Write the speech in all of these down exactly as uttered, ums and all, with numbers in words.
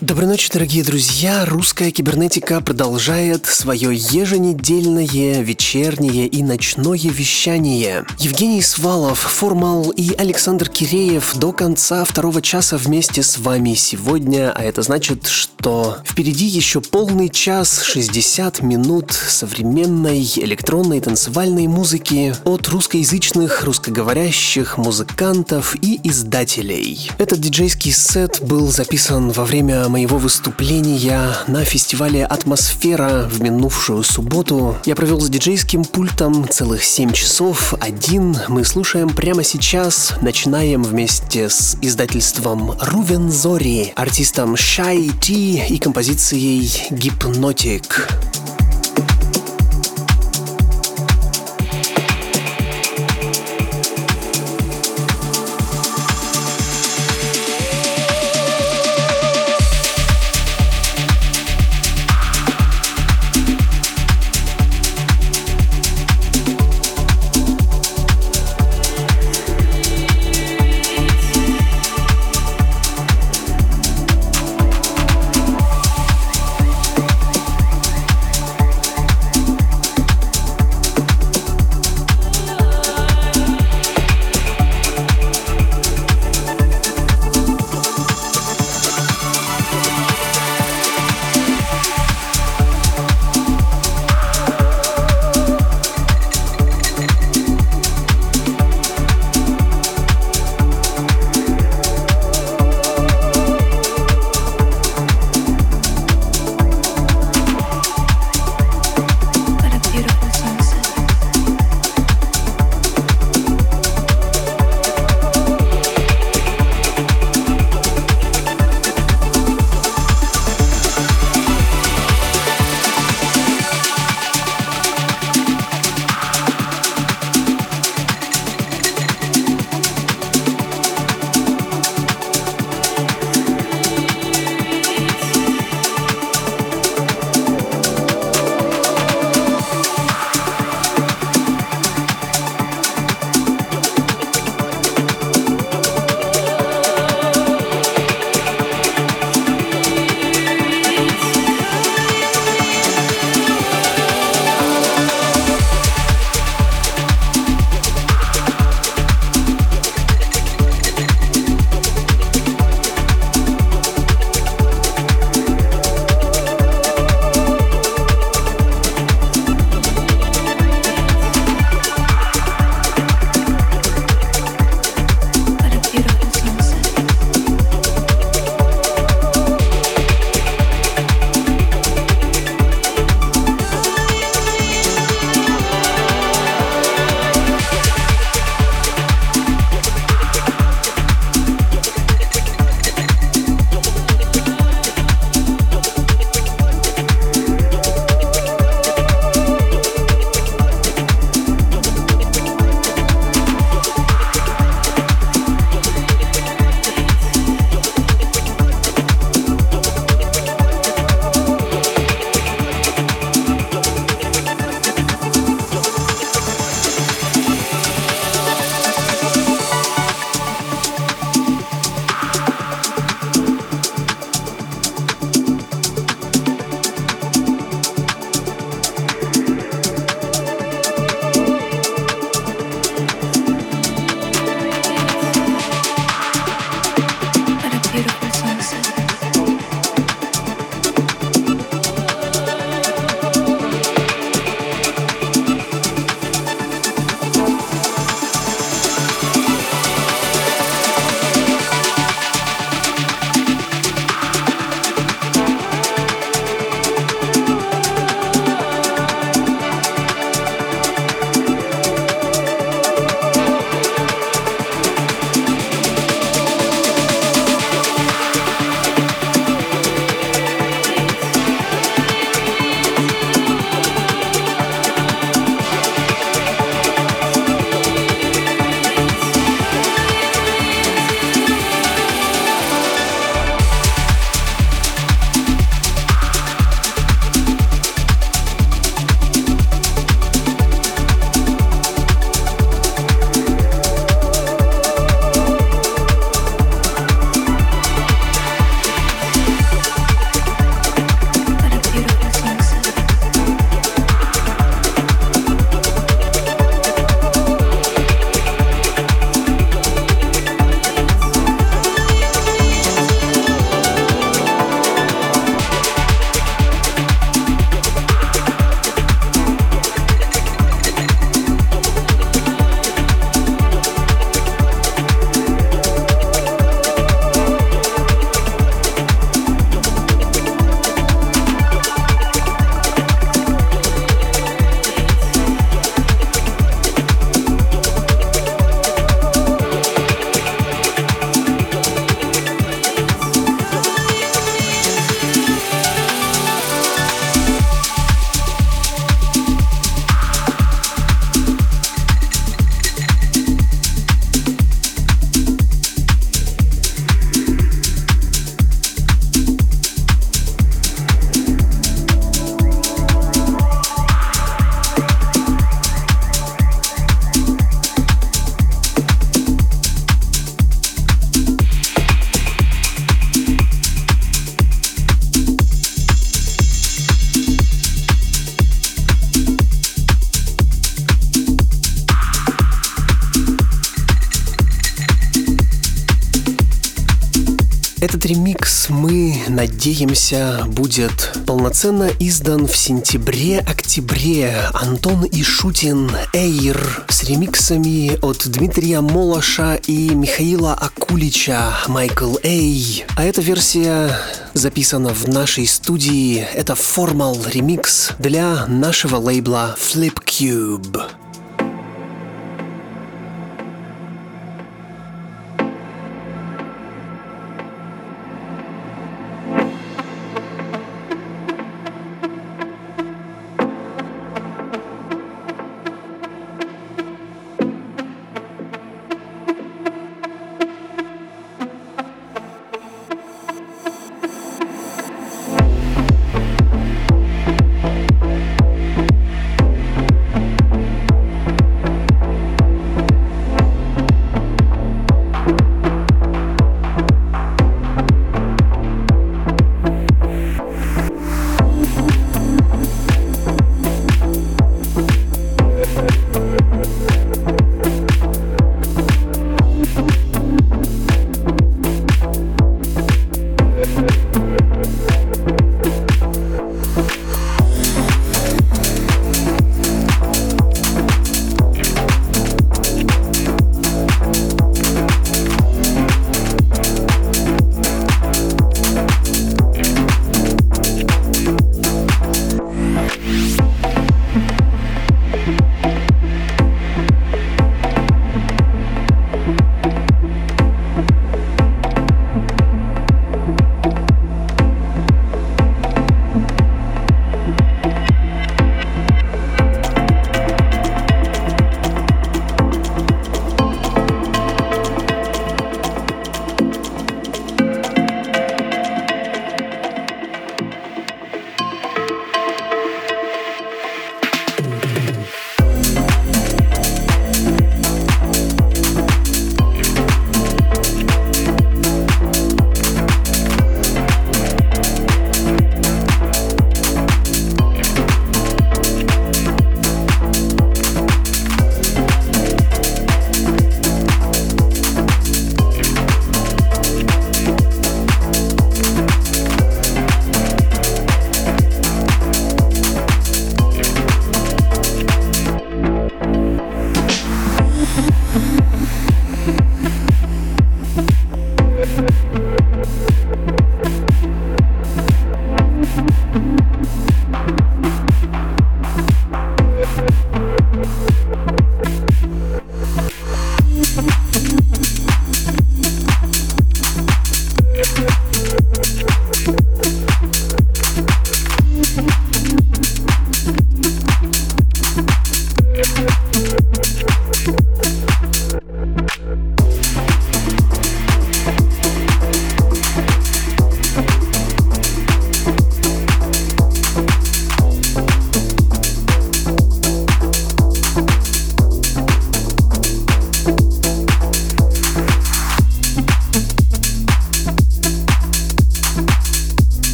Доброй ночи, дорогие друзья! Русская кибернетика продолжает свое еженедельное, вечернее и ночное вещание. Евгений Свалов, Формал и Александр Киреев до конца второго часа вместе с вами сегодня, а это значит, что впереди еще полный час, шестьдесят минут современной электронной танцевальной музыки от русскоязычных, русскоговорящих музыкантов и издателей. Этот диджейский сет был записан во время моей Его выступления на фестивале «Атмосфера» в минувшую субботу. Я провел с диджейским пультом целых семь часов один. Мы слушаем прямо сейчас. Начинаем вместе с издательством «Рувензори», артистом Шай Ти и композицией «Гипнотик». Этот ремикс, мы надеемся, будет полноценно издан в сентябре-октябре. Антон Ишутин Эйр с ремиксами от Дмитрия Молоша и Михаила Акулича Майкл Эй. А эта версия записана в нашей студии. Это формал ремикс для нашего лейбла Flip Cube.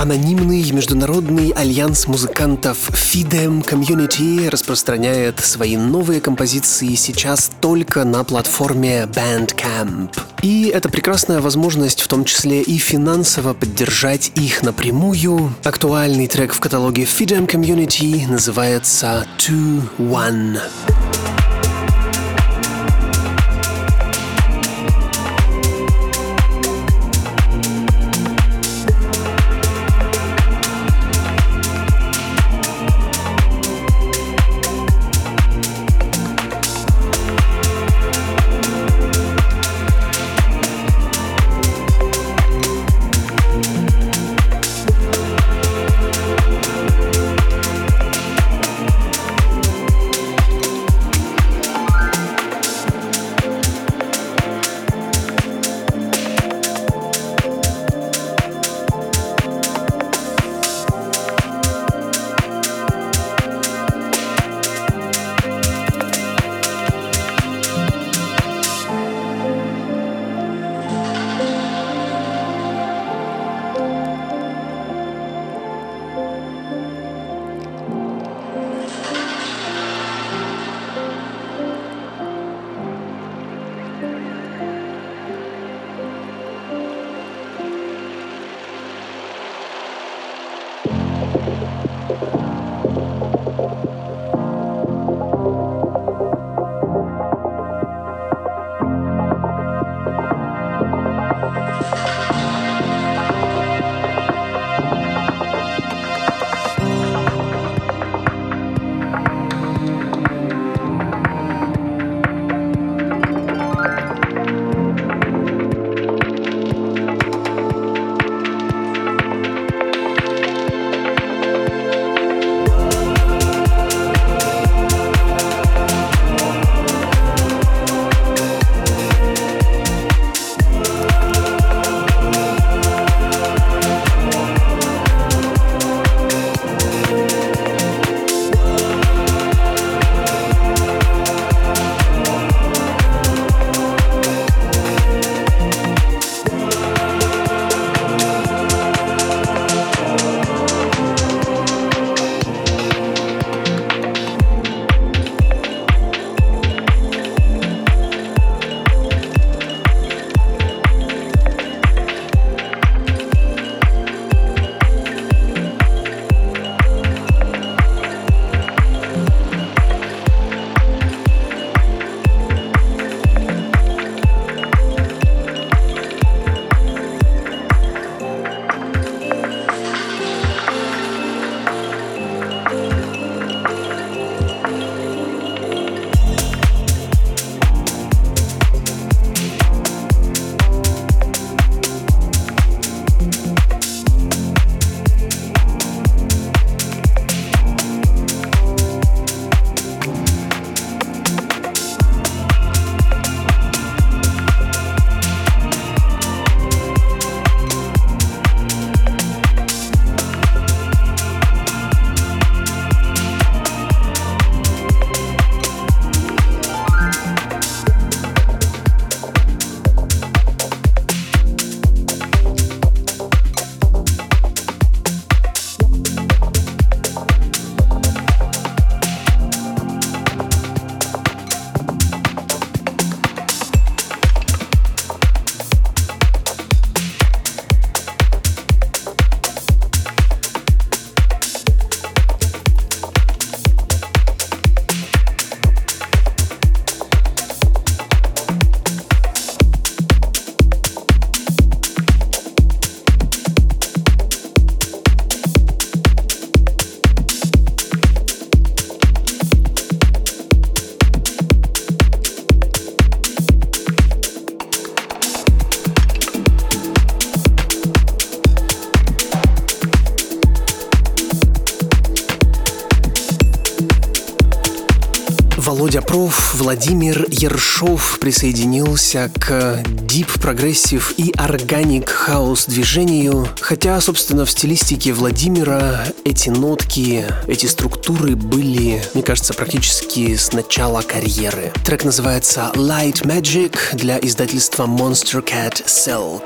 Анонимный международный альянс музыкантов FIDEM Community распространяет свои новые композиции сейчас только на платформе Bandcamp. И это прекрасная возможность в том числе и финансово поддержать их напрямую. Актуальный трек в каталоге FIDEM Community называется «Two One». Проф Владимир Ершов присоединился к дип-прогрессив и органик-хаус движению, хотя, собственно, в стилистике Владимира эти нотки, эти структуры были, мне кажется, практически с начала карьеры. Трек называется «Light Magic» для издательства Monster Cat Silk.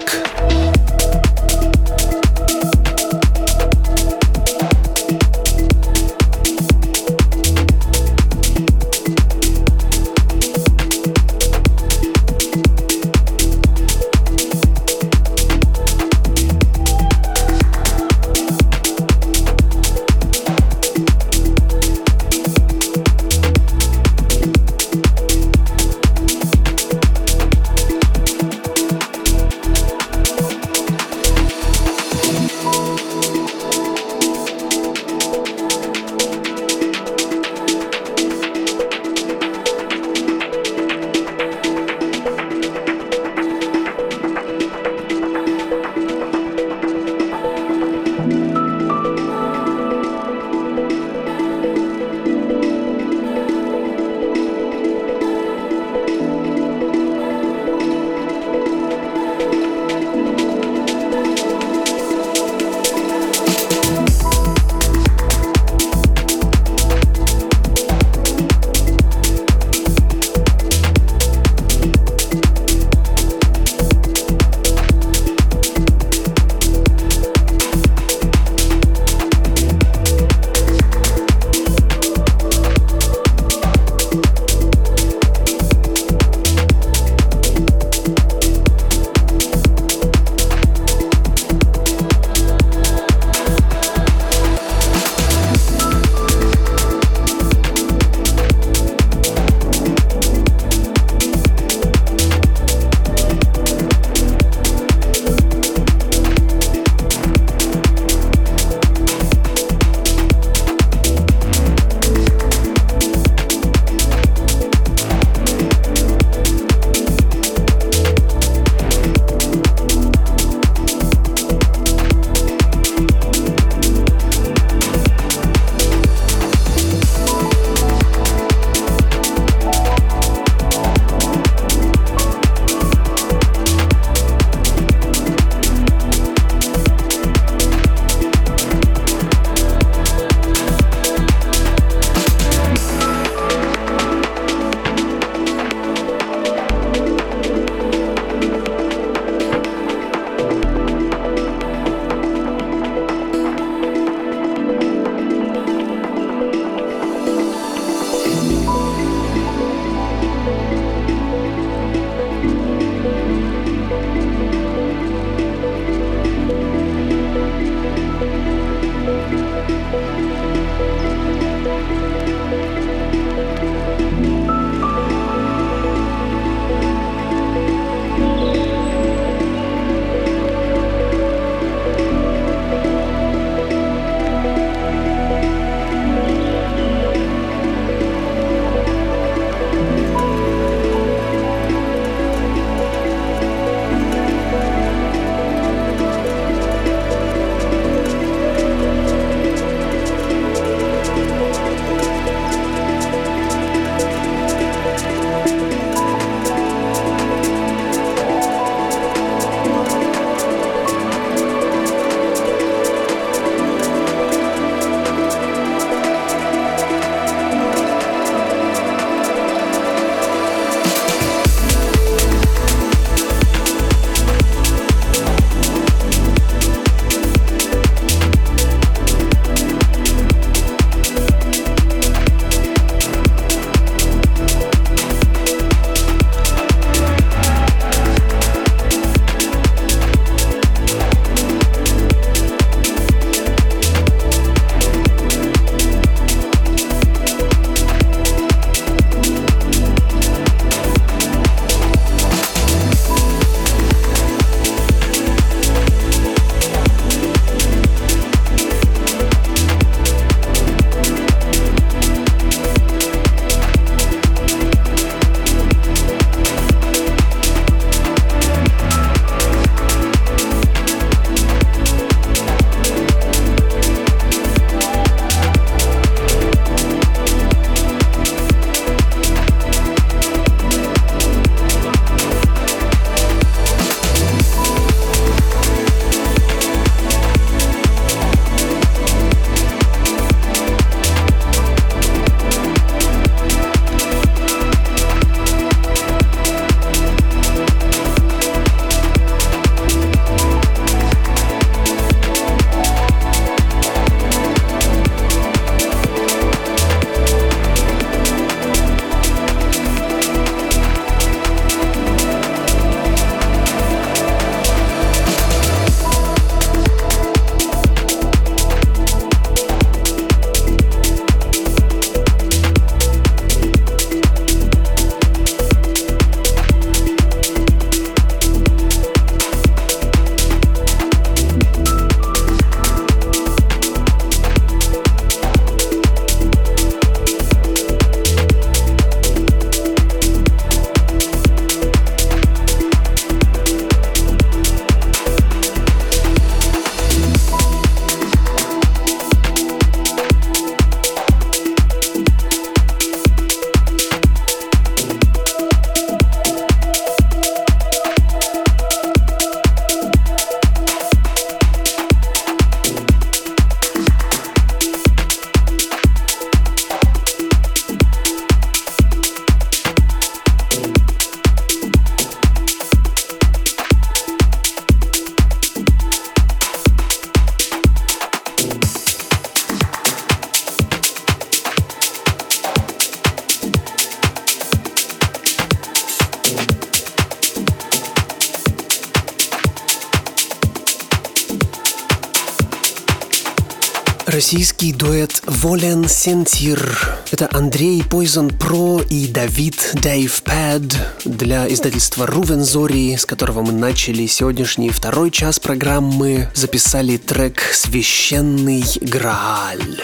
российский дуэт Волен Сентир. Это Андрей Пойзон Про и Давид Дэйв Пэд для издательства Рувензори, с которого мы начали сегодняшний второй час программы, записали трек «Священный Грааль».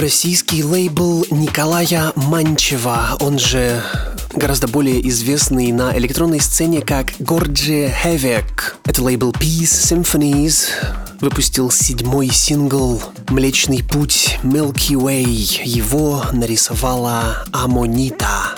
российский лейбл Николая Манчева, он же гораздо более известный на электронной сцене как Горги Хевек. Это лейбл Peace Symphonies выпустил седьмой сингл «Млечный путь Milky Way». Его нарисовала Аммонита.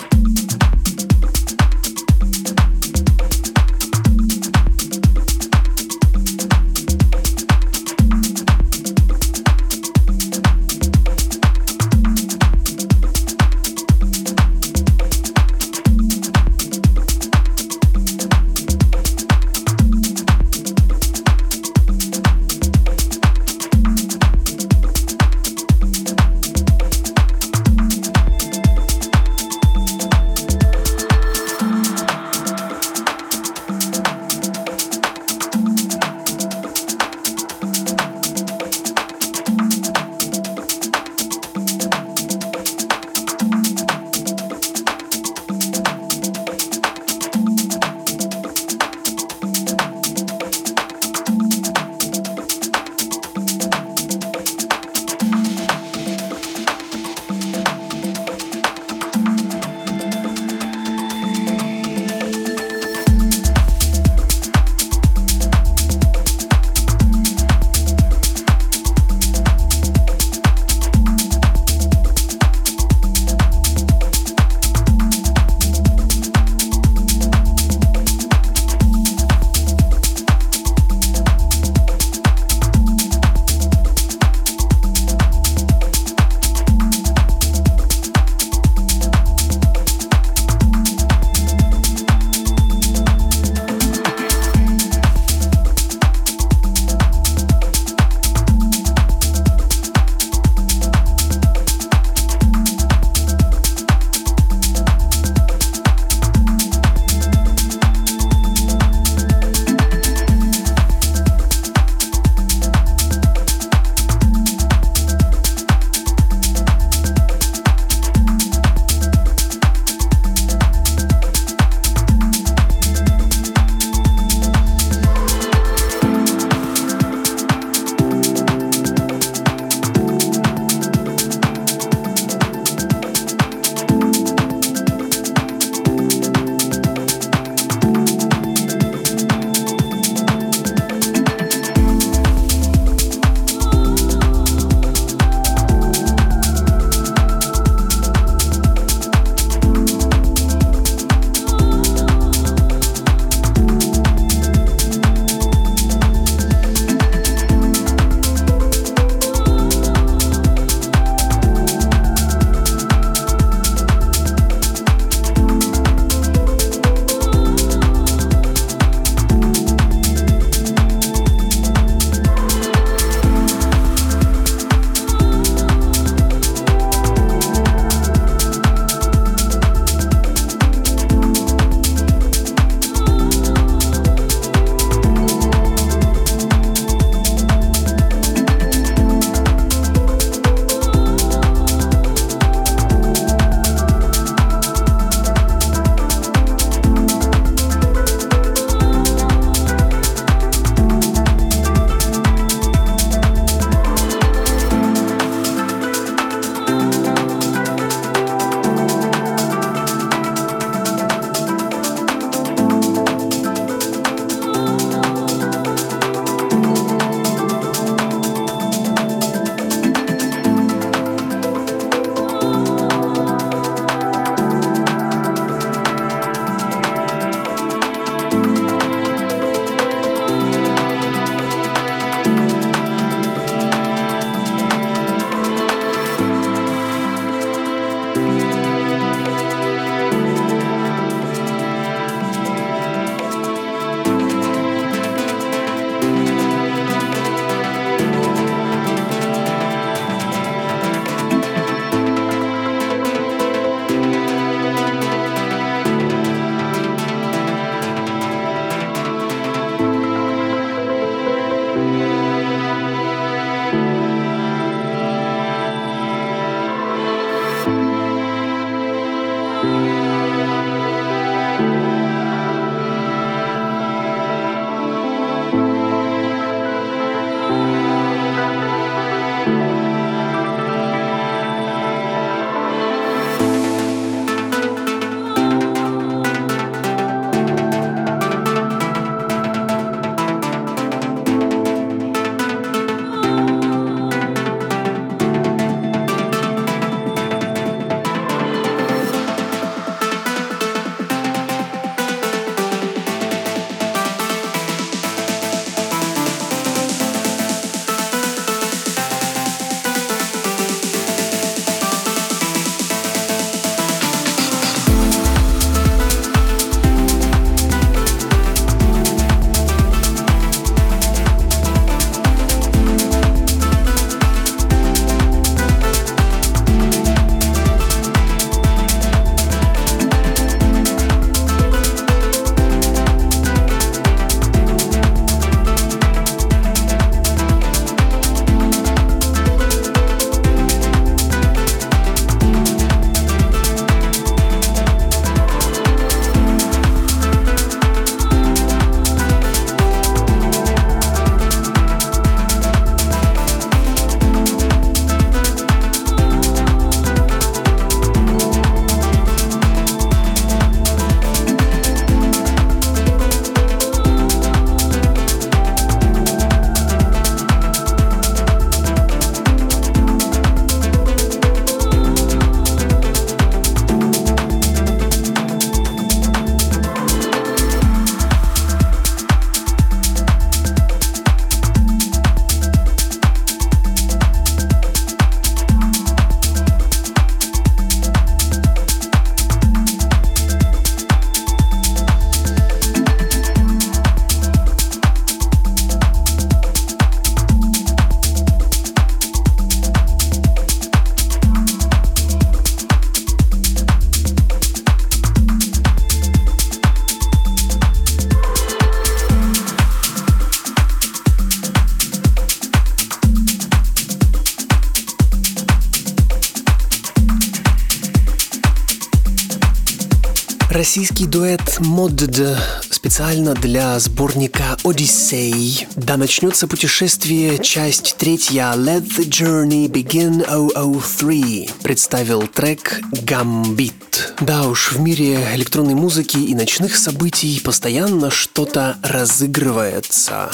Российский дуэт Modde специально для сборника «Одиссей». Да начнется путешествие, часть третья, «Let the Journey Begin ноль ноль три» представил трек «Гамбит». Да уж, в мире электронной музыки и ночных событий постоянно что-то разыгрывается.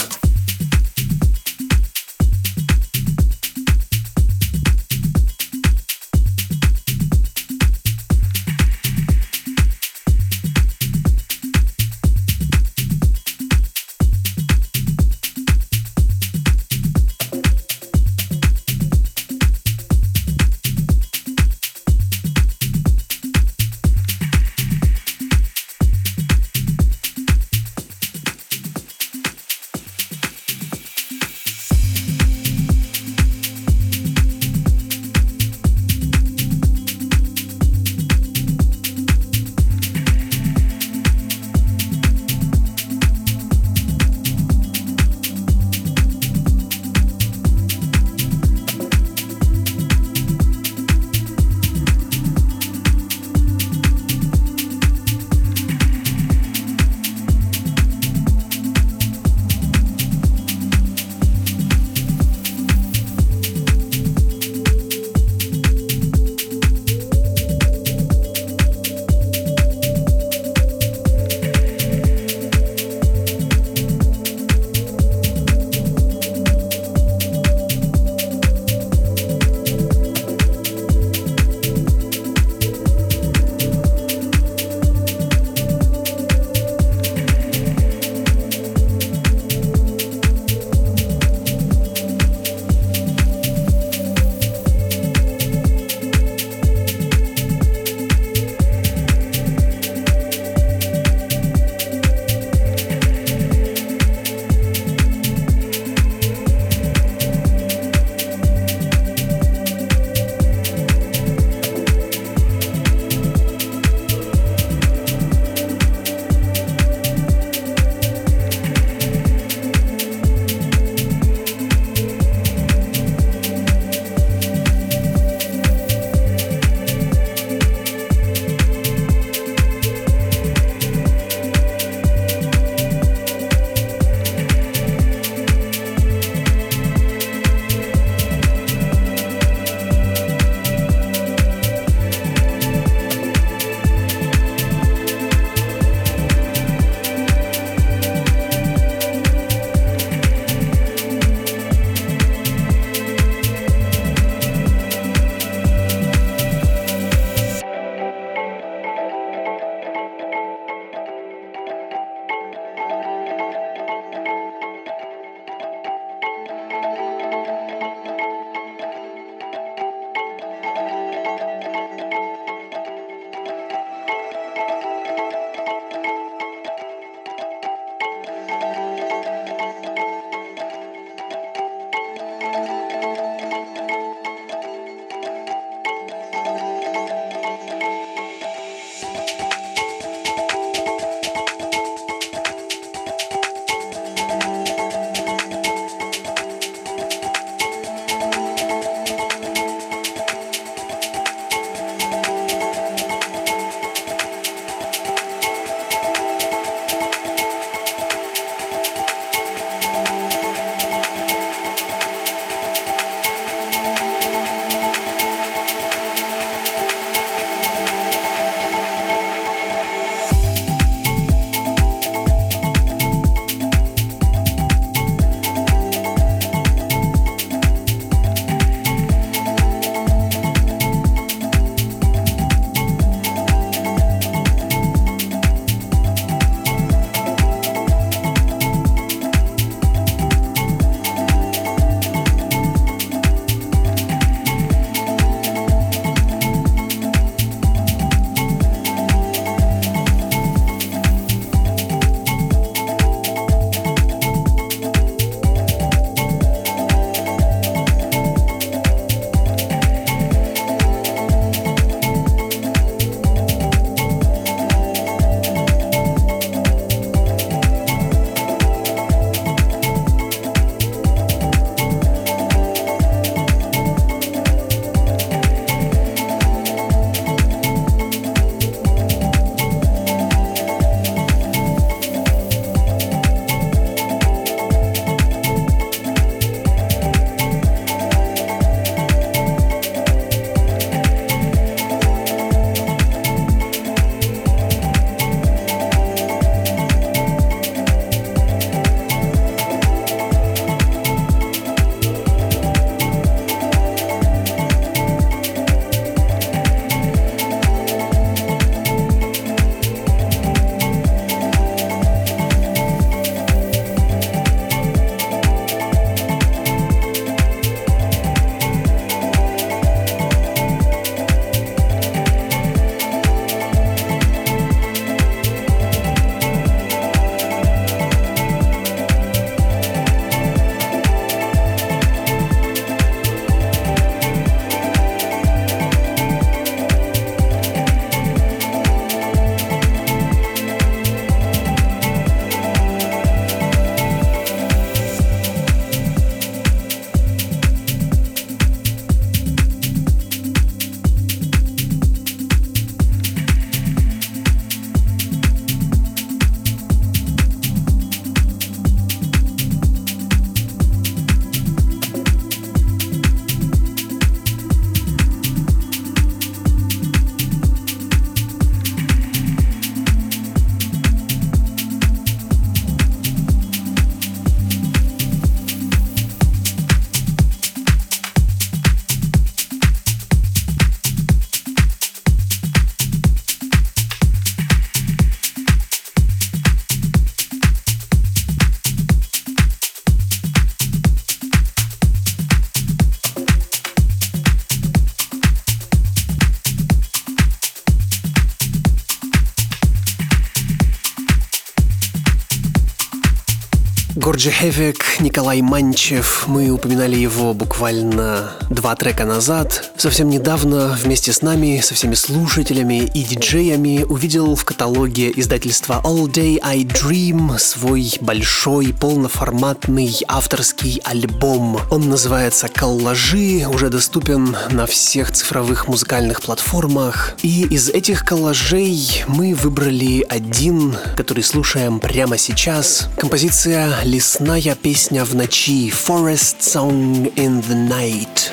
Горги Хевек, Николай Манчев. Мы упоминали его буквально два трека назад. Совсем недавно вместе с нами, со всеми слушателями и диджеями увидел в каталоге издательства All Day I Dream свой большой полноформатный авторский альбом. Он называется «Коллажи», уже доступен на всех цифровых музыкальных платформах. И из этих коллажей мы выбрали один, который слушаем прямо сейчас. Композиция «Лесная песня в ночи» «Forest Song in the Night».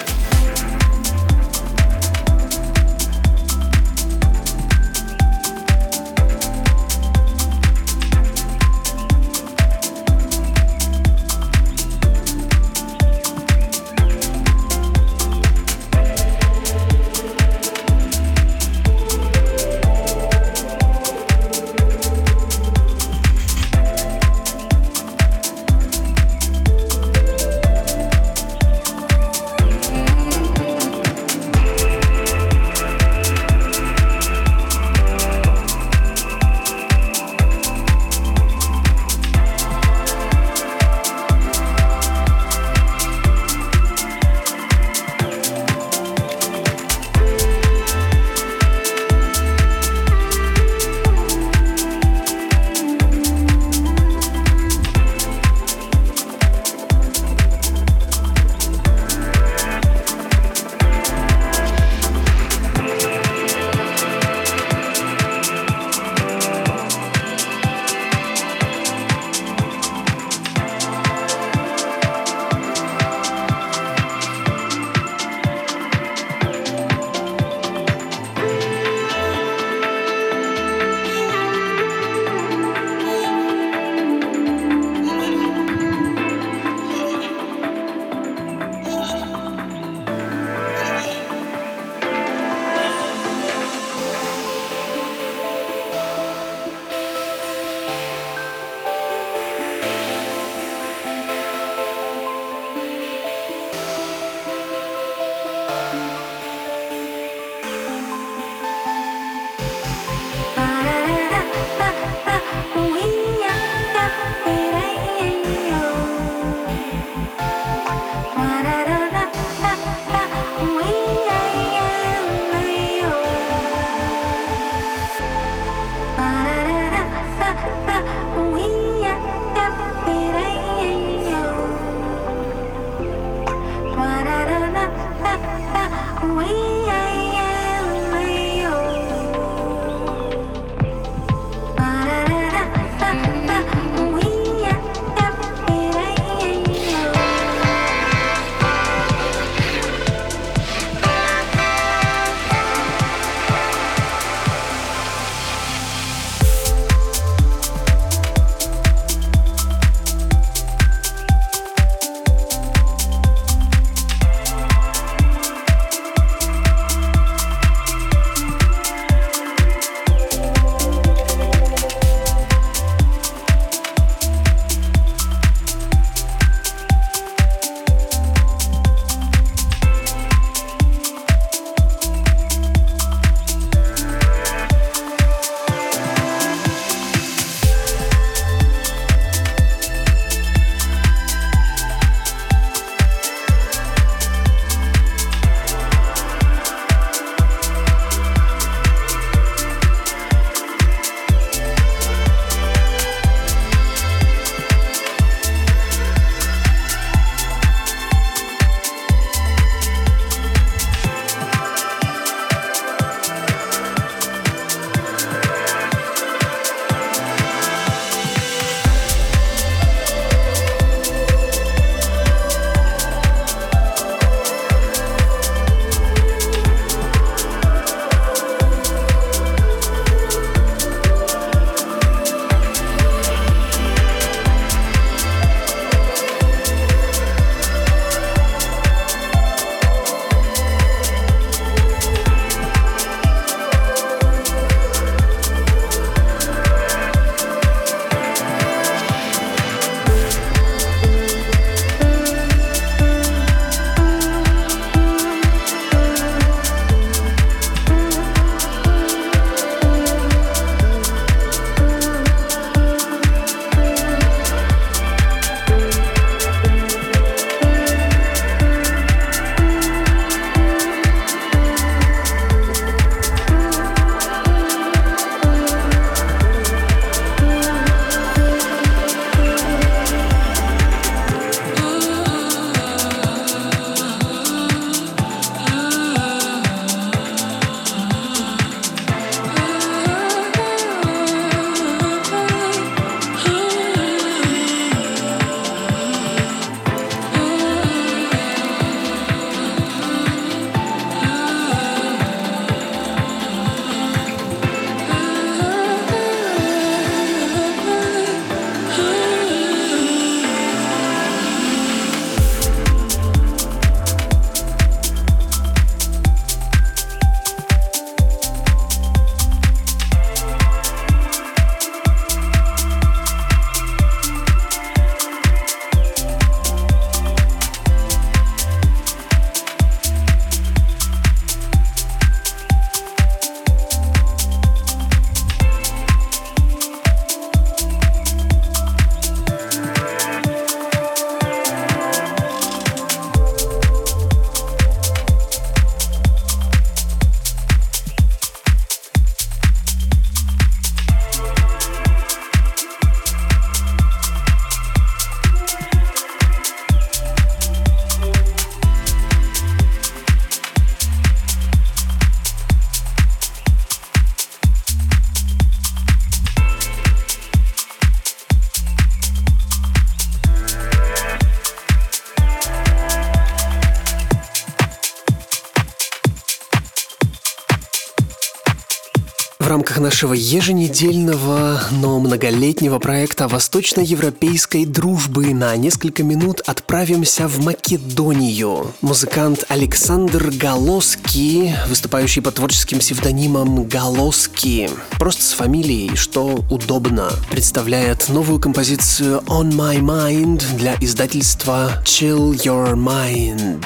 В рамках нашего еженедельного, но многолетнего проекта восточноевропейской дружбы на несколько минут отправимся в Македонию. Музыкант Александр Голоски, выступающий под творческим псевдонимом Голоски, просто с фамилией, что удобно, представляет новую композицию «On My Mind» для издательства «Chill Your Mind».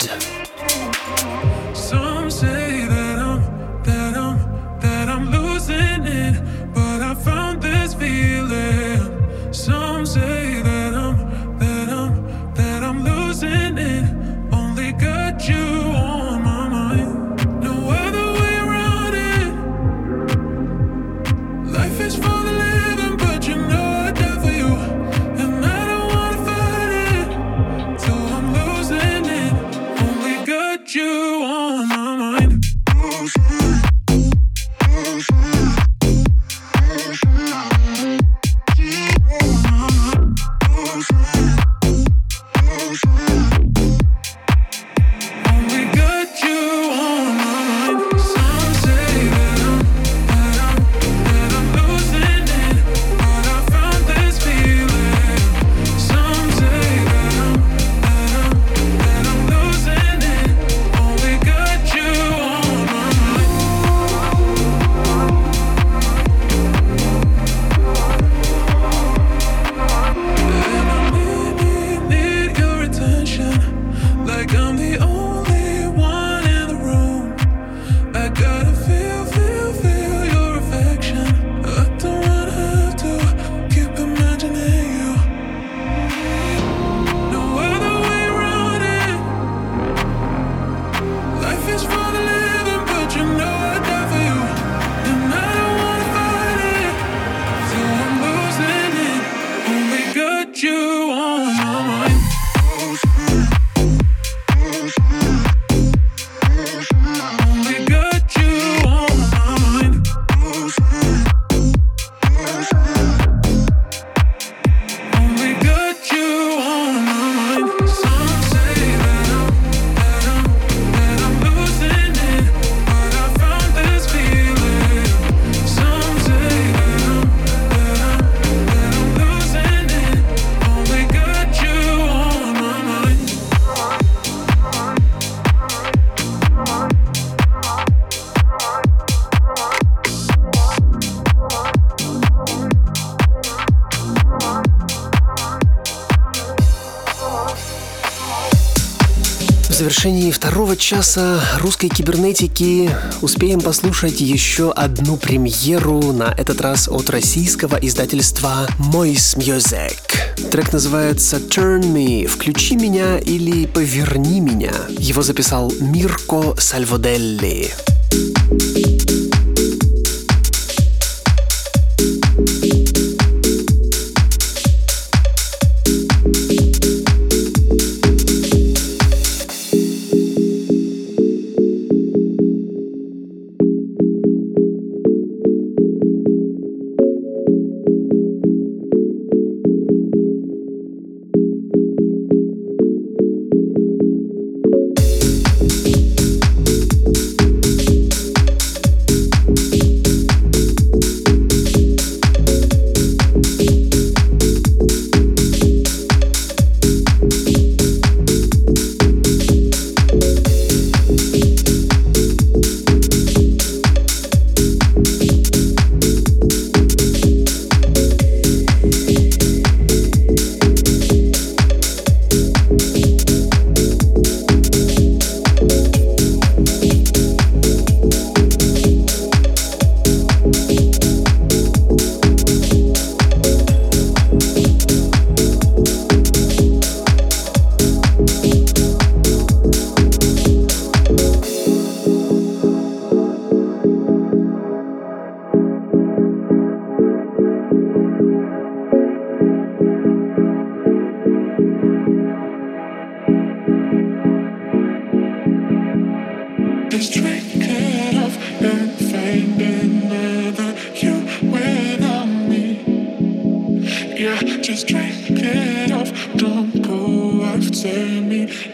В завершении второго часа русской кибернетики успеем послушать еще одну премьеру, на этот раз от российского издательства Moise Music. Трек называется «Turn Me», «Включи меня» или «Поверни меня». Его записал Мирко Сальводелли.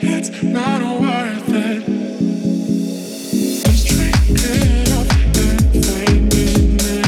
It's not worth it. Just drink it up and find another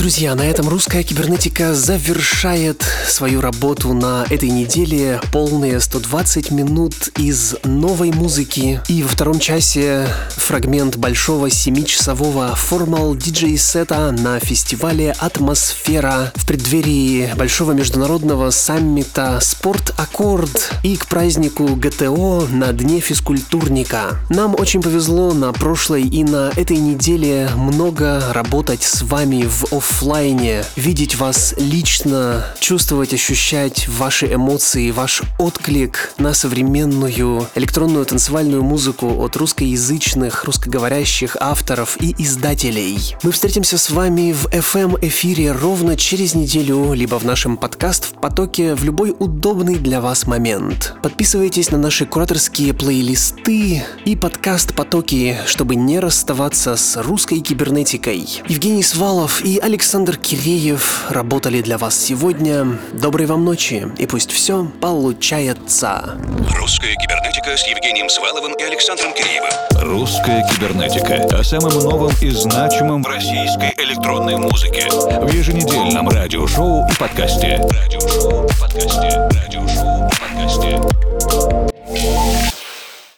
Друзья, на этом «Русская кибернетика» завершает свою работу на этой неделе. Полные сто двадцать минут из новой музыки. И во втором часе фрагмент большого семичасового формал диджей-сета на фестивале «Атмосфера» в преддверии большого международного саммита «Спорт Аккорд» и к празднику ГТО на Дне физкультурника. Нам очень повезло на прошлой и на этой неделе много работать с вами в офлайне. Видеть вас лично, чувствовать, ощущать ваши эмоции, ваш отклик на современную электронную танцевальную музыку от русскоязычных, русскоговорящих авторов и издателей. Мы встретимся с вами в эф эм-эфире ровно через неделю, либо в нашем подкаст в потоке в любой удобный для вас момент. Подписывайтесь на наши кураторские плейлисты и подкаст-потоки, чтобы не расставаться с «Русской кибернетикой». Евгений Свалов и Александр Александр Киреев работали для вас сегодня. Доброй вам ночи, и пусть все получается. Русская кибернетика с Евгением Сваловым и Александром Киреевым. Русская кибернетика о самом новом и значимом в российской электронной музыке в еженедельном радиошоу и подкасте. Радиошоу и подкасте. Радиошоу и подкасте.